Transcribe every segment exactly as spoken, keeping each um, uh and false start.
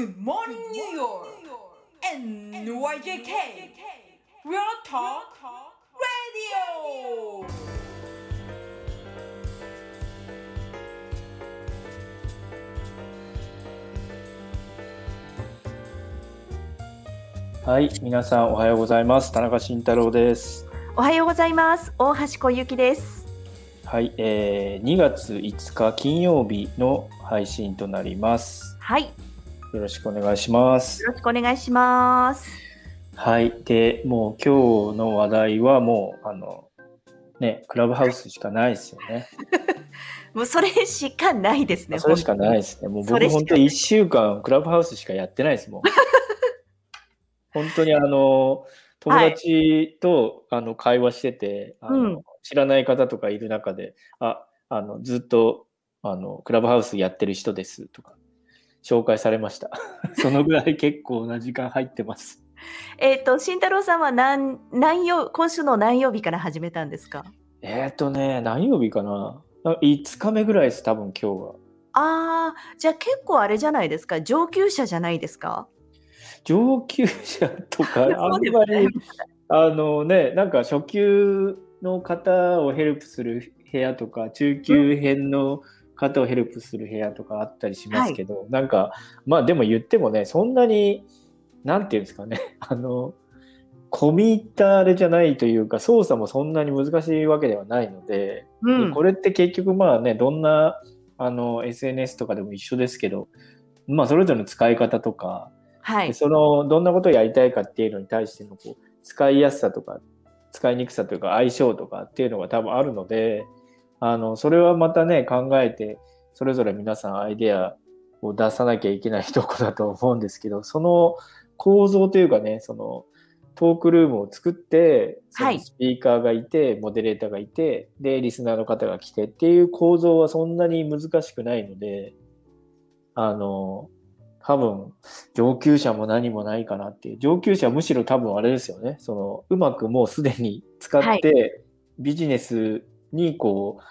Good morning, New York! N Y J K! Real Talk Radio! はい、皆さんおはようございます。田中慎太郎です。おはようございます。大橋小雪です。はい、えー、にがついつか金曜日の配信となります。はい。よろしくお願いします。よろしくお願いします。はい。で、もう今日の話題はもうあのね、クラブハウスしかないですよね。もうそれしかないですね。それしかないですね。もう僕本当にいっしゅうかんクラブハウスしかやってないですもん。本当にあの友達と、はい、あの会話しててあの、うん、知らない方とかいる中で、あ、あのずっとあのクラブハウスやってる人ですとか。紹介されましたそのぐらい結構な時間入ってますえっと慎太郎さんは何何曜今週の何曜日から始めたんですか？えっ、ー、とね何曜日かな、いつかめぐらいです多分今日は。あー、じゃあ結構あれじゃないですか、上級者じゃないですか？上級者とかあんまりあのね、なんか初級の方をヘルプする部屋とか中級編の、うん方をヘルプする部屋とかあったりしますけど、はい、なんかまあでも言ってもね、そんなになんていうんですかね、あの込み入ったあれじゃないというか、操作もそんなに難しいわけではないので、うん、でこれって結局まあね、どんなあの エスエヌエス とかでも一緒ですけど、まあそれぞれの使い方とか、はい、そのどんなことをやりたいかっていうのに対してのこう使いやすさとか使いにくさというか相性とかっていうのが多分あるので、あのそれはまたね考えてそれぞれ皆さんアイデアを出さなきゃいけないとこだと思うんですけど、その構造というかね、そのトークルームを作って、そのスピーカーがいて、はい、モデレーターがいて、でリスナーの方が来てっていう構造はそんなに難しくないので、あの多分上級者も何もないかなっていう。上級者はむしろ多分あれですよね、そのうまくもうすでに使って、はい、ビジネスにこう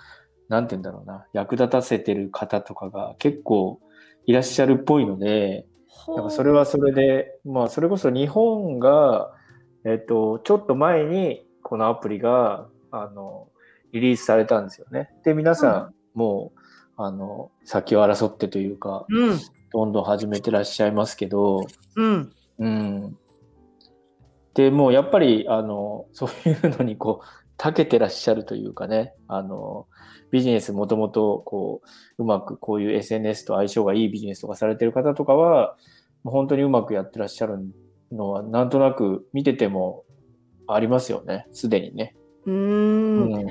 なんて言うんだろうな、役立たせてる方とかが結構いらっしゃるっぽいので、なんかそれはそれで、まあそれこそ日本がえっとちょっと前にこのアプリがあのリリースされたんですよね。で皆さんもう、うん、あの先を争ってというか、うん、どんどん始めてらっしゃいますけど、うん、うん、でもうやっぱりあのそういうのにこう長けてらっしゃるというかね、あのビジネスもともとこううまくこういう エスエヌエス と相性がいいビジネスとかされてる方とかは本当にうまくやってらっしゃるのはなんとなく見ててもありますよね、すでにね。うーん、うん、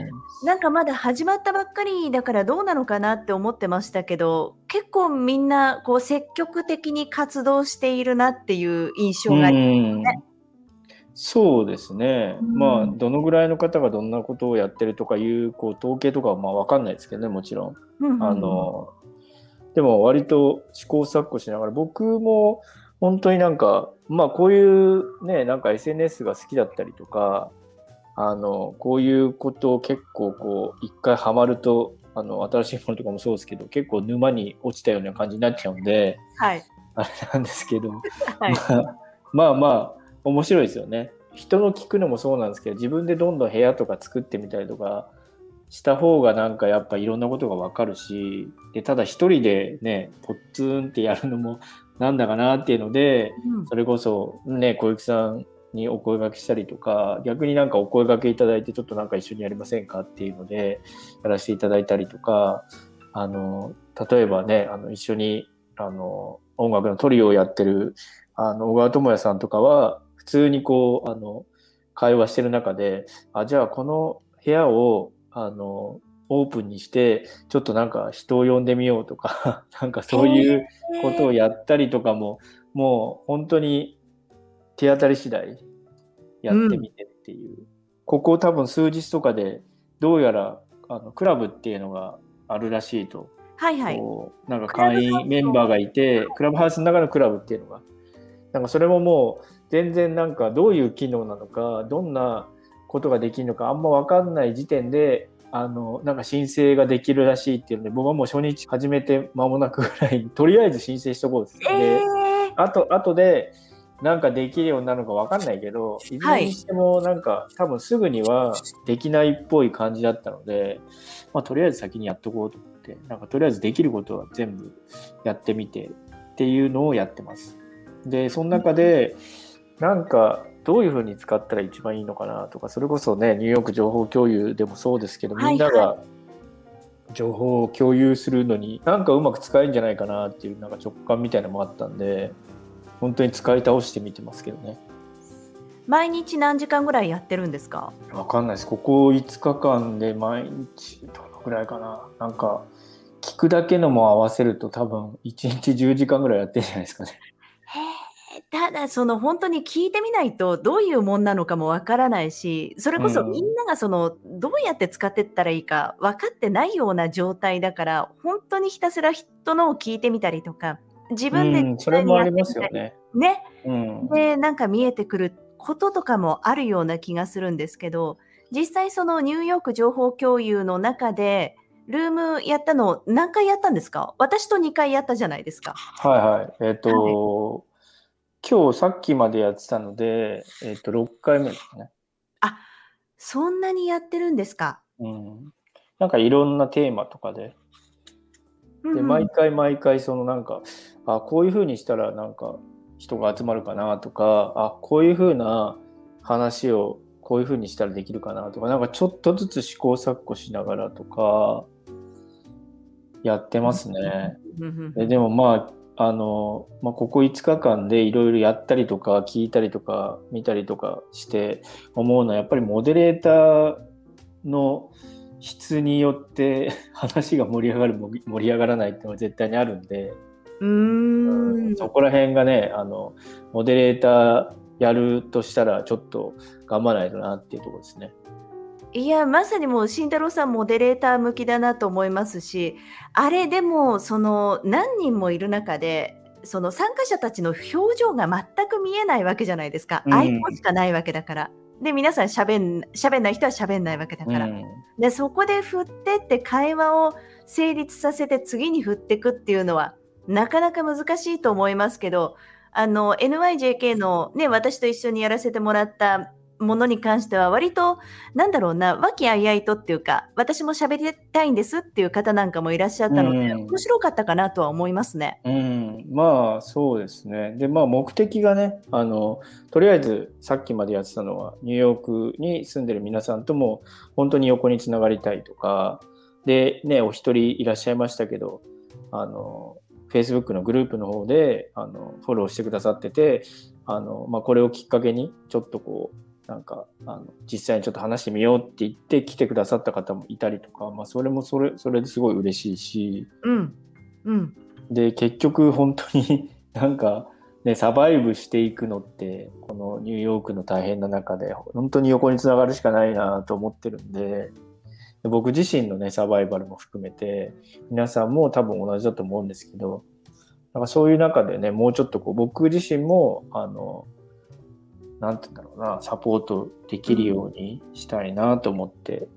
なんかまだ始まったばっかりだからどうなのかなって思ってましたけど、結構みんなこう積極的に活動しているなっていう印象がありますね。そうですね、うん、まあどのぐらいの方がどんなことをやってるとかいう、 こう統計とかはまあ分かんないですけどね、もちろん、うんうんうん、あのでも割と試行錯誤しながら、僕も本当になんかまあこういうね、なんか エスエヌエス が好きだったりとか、あのこういうことを結構こう一回ハマるとあの新しいものとかもそうですけど結構沼に落ちたような感じになっちゃうんで、はい、あれなんですけど、はい、まあ、まあまあ面白いですよね。人の聞くのもそうなんですけど、自分でどんどん部屋とか作ってみたりとかした方がなんかやっぱいろんなことが分かるし、でただ一人でねポッツンってやるのもなんだかなっていうので、うん、それこそね小雪さんにお声掛けしたりとか、逆になんかお声掛けいただいてちょっとなんか一緒にやりませんかっていうのでやらせていただいたりとか、あの例えばね、あの一緒にあの音楽のトリオをやってるあの小川智也さんとかは普通にこうあの会話してる中で、あじゃあこの部屋をあのオープンにしてちょっとなんか人を呼んでみようとかなんかそういうことをやったりとかも、もう本当に手当たり次第やってみてっていう、うん、ここ多分数日とかでどうやらあのクラブっていうのがあるらしいと、はいはい、こうなんか会員メンバーがいてクラブハウスの中のクラブっていうのが、なんかそれももう全然なんかどういう機能なのかどんなことができるのかあんま分かんない時点で、あのなんか申請ができるらしいっていうので、僕はもう初日始めて間もなくぐらいにとりあえず申請しとこうです、えー、あと後でなんかできるようになるのか分かんないけど、いずれにしてもなんか、はい、多分すぐにはできないっぽい感じだったので、まあ、とりあえず先にやっとこうと思って、なんかとりあえずできることは全部やってみてっていうのをやってます。でその中でなんかどういう風に使ったら一番いいのかなとか、それこそねニューヨーク情報共有でもそうですけど、みんなが情報を共有するのになんかうまく使えるんじゃないかなっていうなんか直感みたいなのもあったんで、本当に使い倒してみてますけどね。毎日何時間ぐらいやってるんですか？わかんないです。ここいつかかんで毎日どのぐらいかな、なんか聞くだけのも合わせると多分いちにちじゅうじかんぐらいやってるじゃないですかね。ただその本当に聞いてみないとどういうもんなのかもわからないし、それこそみんながそのどうやって使ってったらいいか分かってないような状態だから、本当にひたすら人のを聞いてみたりとか、自分で、うん、それもありますよね。ね、うん、でなんか見えてくることとかもあるような気がするんですけど、実際そのニューヨーク情報共有の中でルームやったの何回やったんですか？私とにかいやったじゃないですか。はいはい、えっと、はい、今日さっきまでやってたので、えー、とろっかいめですね。あ、そんなにやってるんですか。うん、なんかいろんなテーマとかで、うん、で毎回毎回そのなんか、あ、こういう風にしたらなんか人が集まるかなとか、あ、こういう風な話をこういう風にしたらできるかなとか、なんかちょっとずつ試行錯誤しながらとかやってますね。で、でもまああのまあ、ここいつかかんでいろいろやったりとか聞いたりとか見たりとかして思うのは、やっぱりモデレーターの質によって話が盛り上がる盛り上がらないっていうのは絶対にあるんで、うーん、そこら辺がね、あのモデレーターやるとしたらちょっと頑張らないとなっていうところですね。いや、まさにもう慎太郎さんモデレーター向きだなと思いますし、あれでもその何人もいる中でその参加者たちの表情が全く見えないわけじゃないですか、うん、アイコンしかないわけだから、で皆さんしゃべん、しゃべんない人はしゃべんないわけだから、うん、でそこで振ってって会話を成立させて次に振ってくっていうのはなかなか難しいと思いますけど、あの エヌワイジェーケー のね、私と一緒にやらせてもらったものに関しては割となんだろうな、和気あいあいとっていうか、私も喋りたいんですっていう方なんかもいらっしゃったので、うん、面白かったかなとは思いますね。うん、まあそうですね。で、まあ目的がね、あのとりあえずさっきまでやってたのはニューヨークに住んでる皆さんとも本当に横につながりたいとかでね、お一人いらっしゃいましたけど、あの Facebook のグループの方であのフォローしてくださってて、あの、まあ、これをきっかけにちょっとこうなんかあの実際にちょっと話してみようって言って来てくださった方もいたりとか、まあ、それもそれ、それですごい嬉しいし、うんうん、で結局本当になんか、ね、サバイブしていくのってこのニューヨークの大変な中で本当に横につながるしかないなと思ってるんで、で僕自身の、ね、サバイバルも含めて皆さんも多分同じだと思うんですけど、なんかそういう中でね、もうちょっとこう僕自身もあのなんて言うんだろうな、サポートできるようにしたいなと思って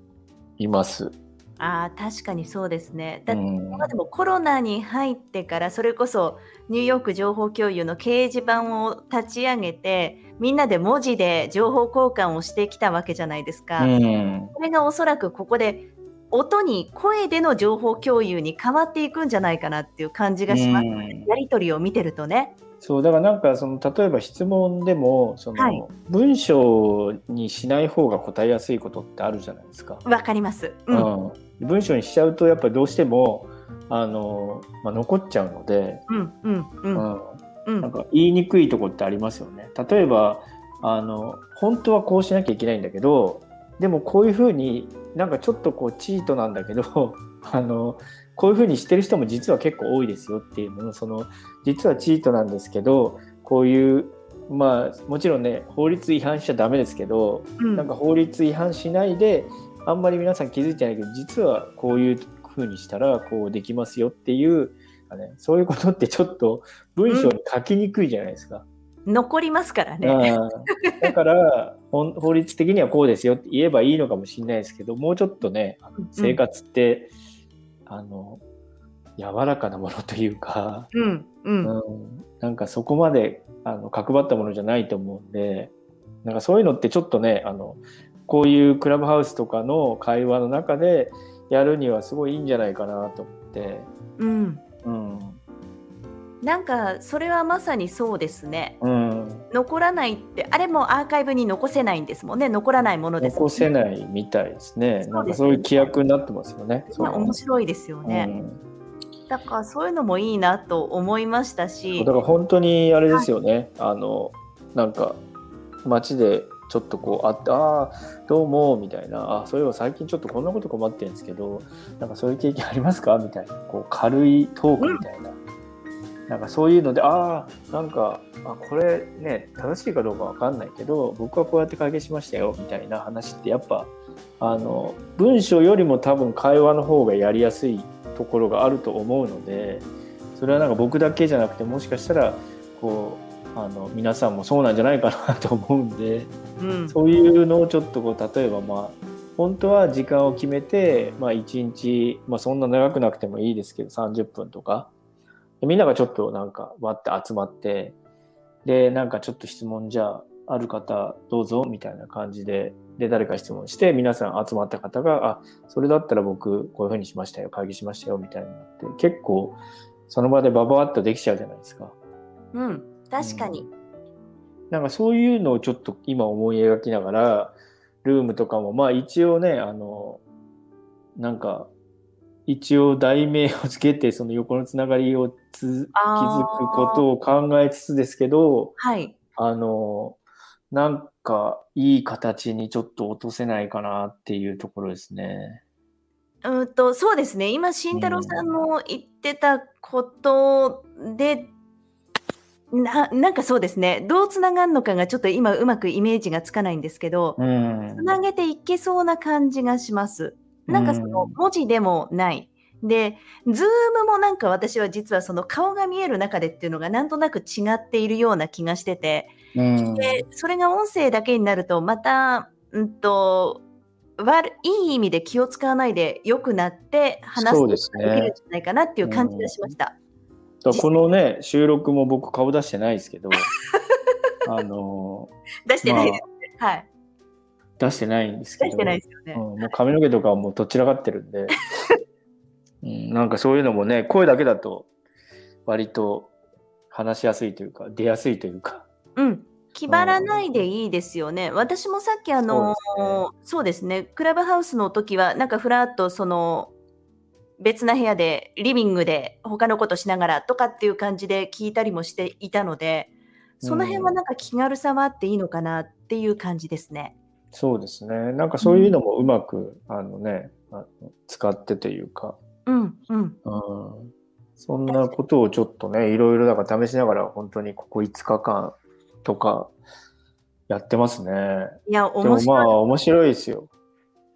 います。あ、確かにそうですね。だって、うん、でもコロナに入ってからそれこそニューヨーク情報共有の掲示板を立ち上げて、みんなで文字で情報交換をしてきたわけじゃないですか。うん、それがおそらくここで音に声での情報共有に変わっていくんじゃないかなっていう感じがします。うん、やり取りを見てるとね。そうだからなんかその例えば質問でもその、はい、文章にしない方が答えやすいことってあるじゃないですか。わかります、うんうん、文章にしちゃうとやっぱりどうしてもあの、まあ、残っちゃうので、うんうんうんうん、なんか言いにくいとこってありますよね。例えばあの本当はこうしなきゃいけないんだけど、でもこういうふうになんかちょっとこうチートなんだけどあのこういうふうにしてる人も実は結構多いですよっていうのの、その実はチートなんですけど、こういうまあもちろんね法律違反しちゃダメですけど、うん、なんか法律違反しないであんまり皆さん気づいてないけど、実はこういうふうにしたらこうできますよっていう、ね、そういうことってちょっと文章に書きにくいじゃないですか。うん、残りますからね、うん、だから法律的にはこうですよって言えばいいのかもしれないですけど、もうちょっとね、生活って、うん、あの柔らかなものというか、うんうんうん、なんかそこまであの角張ったものじゃないと思うんで、なんかそういうのってちょっとね、あのこういうクラブハウスとかの会話の中でやるにはすごいいいんじゃないかなと思って、うんうん、なんかそれはまさにそうですね、うん、残らないって、あれもアーカイブに残せないんですもんね、残らないものですもんね、残せないみたいですね、なんかそういう規約になってますよね、そうですね、面白いですよね、うん、だからそういうのもいいなと思いましたし、だから本当にあれですよね、はい、あのなんか街でちょっとこうあって、あどうもみたいな、あそういえば最近ちょっとこんなこと困ってるんですけど、なんかそういう経験ありますかみたいな、こう軽いトークみたいな、うん、なんかそういうので、あなんかあこれね正しいかどうか分かんないけど僕はこうやって解決しましたよみたいな話って、やっぱあの文章よりも多分会話の方がやりやすいところがあると思うので、それはなんか僕だけじゃなくて、もしかしたらこうあの皆さんもそうなんじゃないかなと思うんで、うん、そういうのをちょっとこう例えば、まあ本当は時間を決めて、まあ、いちにち、まあ、そんな長くなくてもいいですけどさんじゅっぷんとか、みんながちょっとなんかわって集まって、でなんかちょっと質問じゃあある方どうぞみたいな感じで、で誰か質問して、皆さん集まった方が、あそれだったら僕こういう風にしましたよ、会議しましたよみたいになって、結構その場でババッとできちゃうじゃないですか。うん、確かに、うん、なんかそういうのをちょっと今思い描きながら、ルームとかもまあ一応ね、あのなんか一応題名をつけてその横のつながりをつ築くことを考えつつですけど、はい、あのなんかいい形にちょっと落とせないかなっていうところですね。うんとそうですね、今慎太郎さんも言ってたことで、うん、な, なんかそうですね、どうつながるのかがちょっと今うまくイメージがつかないんですけど、うん、つなげていけそうな感じがします。なんかその文字でもないで、ズームもなんか私は実はその顔が見える中でっていうのがなんとなく違っているような気がしてて、うん、でそれが音声だけになるとまた、うん、と悪いい意味で気を使わないで良くなって話すことができるんじゃないかなっていう感じがしました、うん、だこのね収録も僕顔出してないですけどあの出してないです、まあ、はい、出してないんですけど、出してないですよね、うん、もう髪の毛とかはもうどちらかってるんで、うん、なんかそういうのもね、声だけだと割と話しやすいというか出やすいというか、うん、気張らないでいいですよね。私もさっきあのそうですね、そうですね、クラブハウスの時はなんかふらっとその別な部屋でリビングで他のことしながらとかっていう感じで聞いたりもしていたので、その辺はなんか気軽さはあっていいのかなっていう感じですね、うん、そうですね、なんかそういうのもうまく、うん、あのね、あの使ってというか、うんうんうん、そんなことをちょっとねいろいろだから試しながら本当にここいつかかんとかやってますね。いや面白い、まあ面白いですよ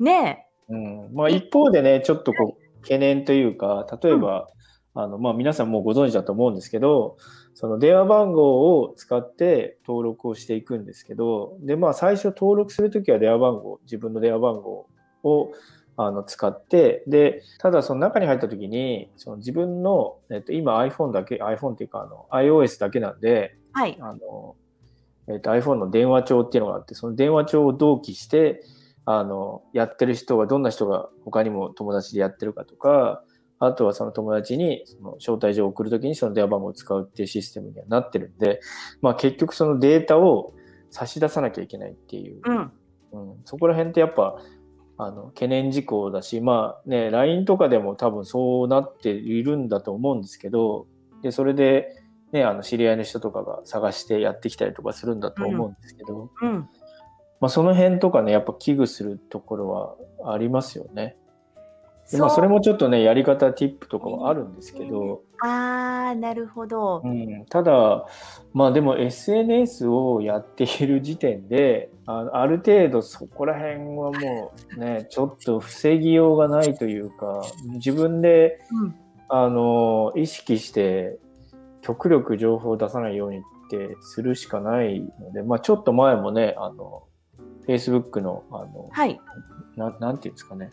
ねえ、うん、まあ一方でねちょっとこう懸念というか、例えば、うん、あのまあ皆さんもうご存知だと思うんですけど、その電話番号を使って登録をしていくんですけど、でまあ最初登録するときは電話番号、自分の電話番号をあの使って、でただその中に入ったときにその自分の、えっと、今 iPhone だけ iPhone っていうかあの iOS だけなんで、はい、あのえっと、iPhone の電話帳っていうのがあって、その電話帳を同期して、あの、やってる人が、どんな人が他にも友達でやってるかとか、あとはその友達にその招待状を送るときにその電話番号を使うっていうシステムにはなってるんで、まあ結局そのデータを差し出さなきゃいけないっていう、うんうん、そこら辺ってやっぱ、あの、懸念事項だし、まあね、ライン とかでも多分そうなっているんだと思うんですけど、で、それで、ね、あの知り合いの人とかが探してやってきたりとかするんだと思うんですけど、うんうん、まあ、その辺とかねやっぱ危惧するところはありますよね。で、まあ、それもちょっとねやり方ティップとかもあるんですけど、うん、あーなるほど、うん、ただまあでも エスエヌエス をやっている時点で あ, ある程度そこら辺はもうねちょっと防ぎようがないというか、自分で、うん、あの意識して極力情報を出さないようにってするしかないので、まあ、ちょっと前もね、あの Facebook の, あの、はい、な, なんていうんですかね、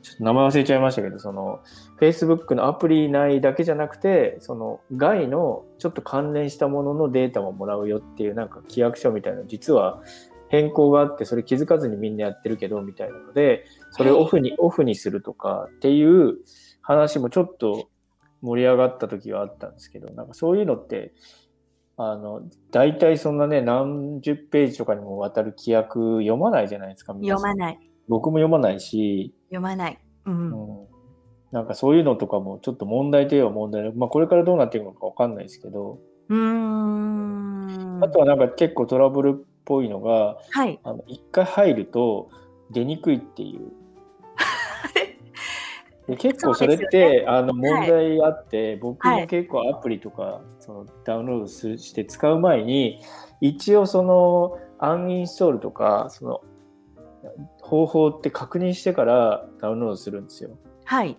ちょっと名前忘れちゃいましたけど、その Facebook のアプリ内だけじゃなくて、その外のちょっと関連したもののデータももらうよっていうなんか規約書みたいな、実は変更があってそれ気づかずにみんなやってるけどみたいなので、それをオフにオフにするとかっていう話もちょっと盛り上がった時があったんですけど、なんかそういうのってあの大体そんなね何十ページとかにもわたる規約読まないじゃないですか。皆さん読まない、僕も読まないし読まない、うんうん、なんかそういうのとかもちょっと問題といえば問題で、まあ、これからどうなっていくのか分かんないですけど、うーん、あとはなんか結構トラブルっぽいのが、はい、あのいっかい入ると出にくいっていうで結構それって、ね、あの問題あって、はい、僕も結構アプリとかそのダウンロードして使う前に一応そのアンインストールとかその方法って確認してからダウンロードするんですよ。はい。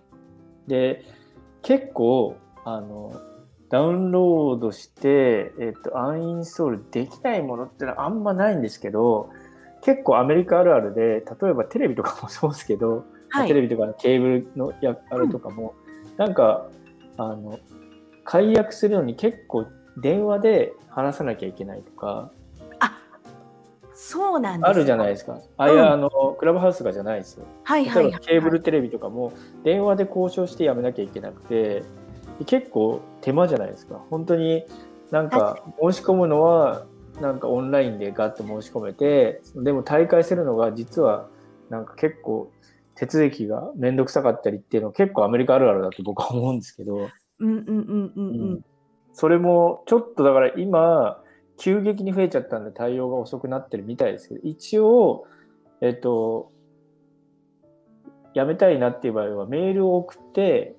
で、結構あのダウンロードして、えっと、アンインストールできないものってのはあんまないんですけど、結構アメリカあるあるで、例えばテレビとかもそうですけど、はい、テレビとかのケーブルのやあれとかも、うん、なんかあの解約するのに結構電話で話さなきゃいけないとか。そうなんです、あるじゃないですか、あ、うん、あのクラブハウスとかじゃないですよ、はいはいはいはい、ケーブルテレビとかも電話で交渉してやめなきゃいけなくて、結構手間じゃないですか。本当になんか申し込むのはなんかオンラインでガッと申し込めて、でも退会するのが実はなんか結構手続きがめんどくさかったりっていうの結構アメリカあるあるだと僕は思うんですけど、うんうんうんうんうん、うん、それもちょっとだから今急激に増えちゃったんで対応が遅くなってるみたいですけど、一応、えっと、やめたいなっていう場合はメールを送って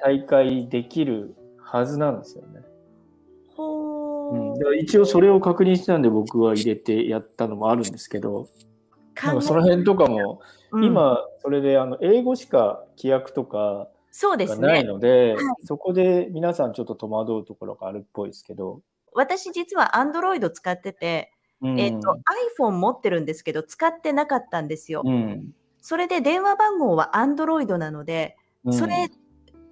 退会できるはずなんですよね。はい、うん、だから一応それを確認してたんで僕は入れてやったのもあるんですけど、なんかその辺とかも、うん、今それであの英語しか規約とかがないので、そうですね。はい、そこで皆さんちょっと戸惑うところがあるっぽいですけど、私実は Android 使ってて、うん、えーと、iPhone 持ってるんですけど使ってなかったんですよ、うん、それで電話番号は Android なので、うん、それ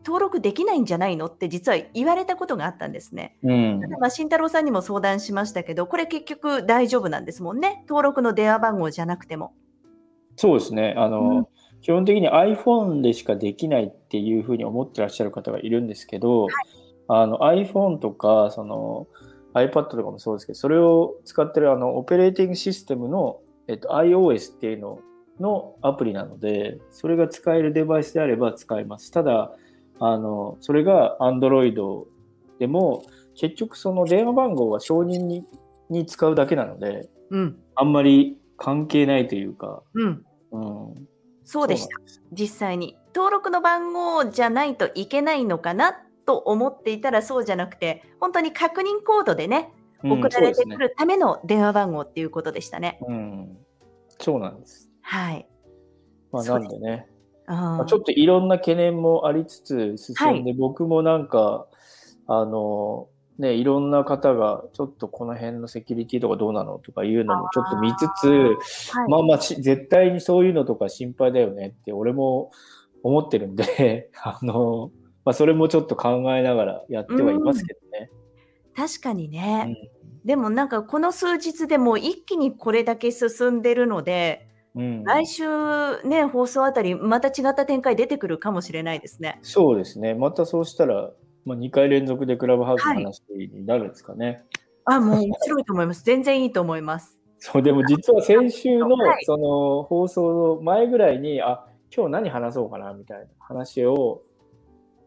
登録できないんじゃないのって実は言われたことがあったんですね、うん、まあ、慎太郎さんにも相談しましたけど、これ結局大丈夫なんですもんね、登録の電話番号じゃなくても。そうですね、あの、うん、基本的に iPhone でしかできないっていうふうに思ってらっしゃる方がいるんですけど、はい、あの iPhone とかそのiPad とかもそうですけど、それを使ってるあのオペレーティングシステムの、えっと、iOS っていうののアプリなので、それが使えるデバイスであれば使えます。ただあのそれが Android でも結局その電話番号は承認 に, に使うだけなので、うん、あんまり関係ないというか、うんうん、そうでした。実際に登録の番号じゃないといけないのかなと思っていたら、そうじゃなくて本当に確認コードでね、うん、送られてくるための電話番号っていうことでしたね、うん、そうなんです。はい、まあ、なんでね、うん、まあ、ちょっといろんな懸念もありつつ進んで、はい、僕もなんかあのね、いろんな方がちょっとこの辺のセキュリティとかどうなのとかいうのもちょっと見つつ、あ、はい、まあまあ絶対にそういうのとか心配だよねって俺も思ってるんであのまあ、それもちょっと考えながらやってはいますけどね、うん、確かにね、うん、でもなんかこの数日でもう一気にこれだけ進んでるので、うん、来週ね放送あたりまた違った展開出てくるかもしれないですね。そうですね、またそうしたら、まあ、にかい連続でクラブハウスの話になるんですかね、はい、あ、もう面白いと思います全然いいと思いますそう、でも実は先週のその放送の前ぐらいに、あ、今日何話そうかなみたいな話を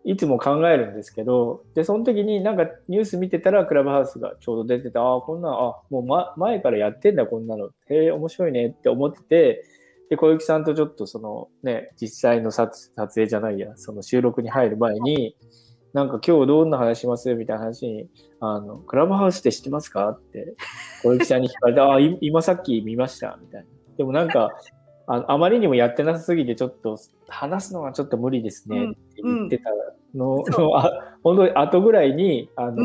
いつも考えるんですけど、でその時になんかニュース見てたらクラブハウスがちょうど出てて、ああこんな、あ、もう、ま、前からやってんだこんなの、へえ面白いねって思ってて、で小雪さんとちょっとそのね実際の 撮, 撮影じゃないやその収録に入る前になんか今日どんな話しますみたいな話に、あのクラブハウスって知ってますかって小雪さんに聞かれてああ今さっき見ましたみたいな、でもなんかあ, あまりにもやってなさすぎてちょっと話すのはちょっと無理ですねって言ってたのあ本当に後ぐらいにあの、うん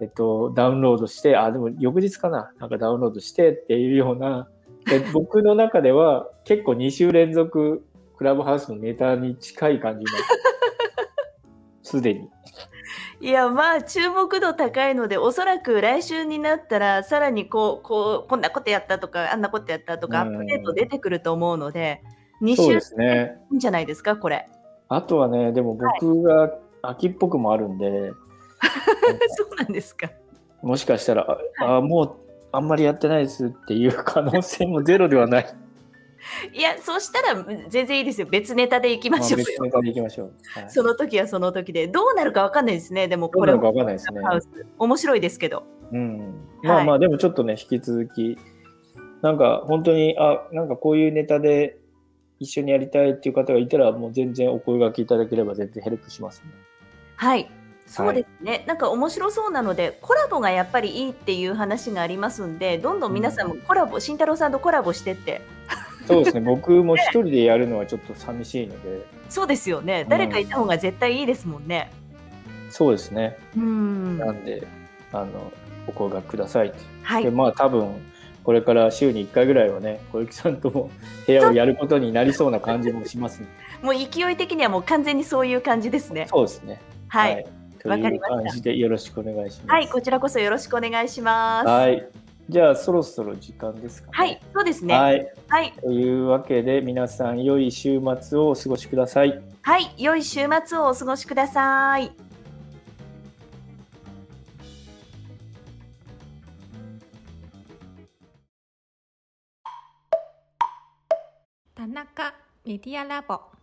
えっと、ダウンロードしてあでも翌日かななんかダウンロードしてっていうようなで僕の中では結構に週連続クラブハウスのネタに近い感じになってすでにいやまあ注目度高いのでおそらく来週になったらさらにこう、こう、こんなことやったとかあんなことやったとかアップデート出てくると思うのでにしゅういいんじゃないですかこれ。あとはねでも僕が秋っぽくもあるんで、はい、そうなんですか。もしかしたらああもうあんまりやってないですっていう可能性もゼロではないいやそうしたら全然いいですよ別ネタでいきましょう、まあ、別ネタでいきましょう、はい、その時はその時でどうなるか分かんないですね。でもこれも面白いですけど、うん、まあまあでもちょっとね引き続きなんか本当にあなんかこういうネタで一緒にやりたいっていう方がいたらもう全然お声掛けいただければ全然ヘルプしますね。はいそうですね、はい、なんか面白そうなのでコラボがやっぱりいいっていう話がありますんでどんどん皆さんもコラボ、うん、慎太郎さんとコラボしてってそうですね僕も一人でやるのはちょっと寂しいのでそうですよね誰かいた方が絶対いいですもんね、うん、そうですねうんなんであのお声がくださいと、はい、でまあ多分これから週にいっかいぐらいはね小雪さんとも部屋をやることになりそうな感じもしますねもう勢い的にはもう完全にそういう感じですね。そうですねはい、はいわかりました。という感じでよろしくお願いします。はい、こちらこそよろしくお願いします。はい、じゃあそろそろ時間ですかね。はい、そうですね。はい、はい、というわけで皆さん良い週末をお過ごしください。はい、良い週末をお過ごしください。田中メディアラボ。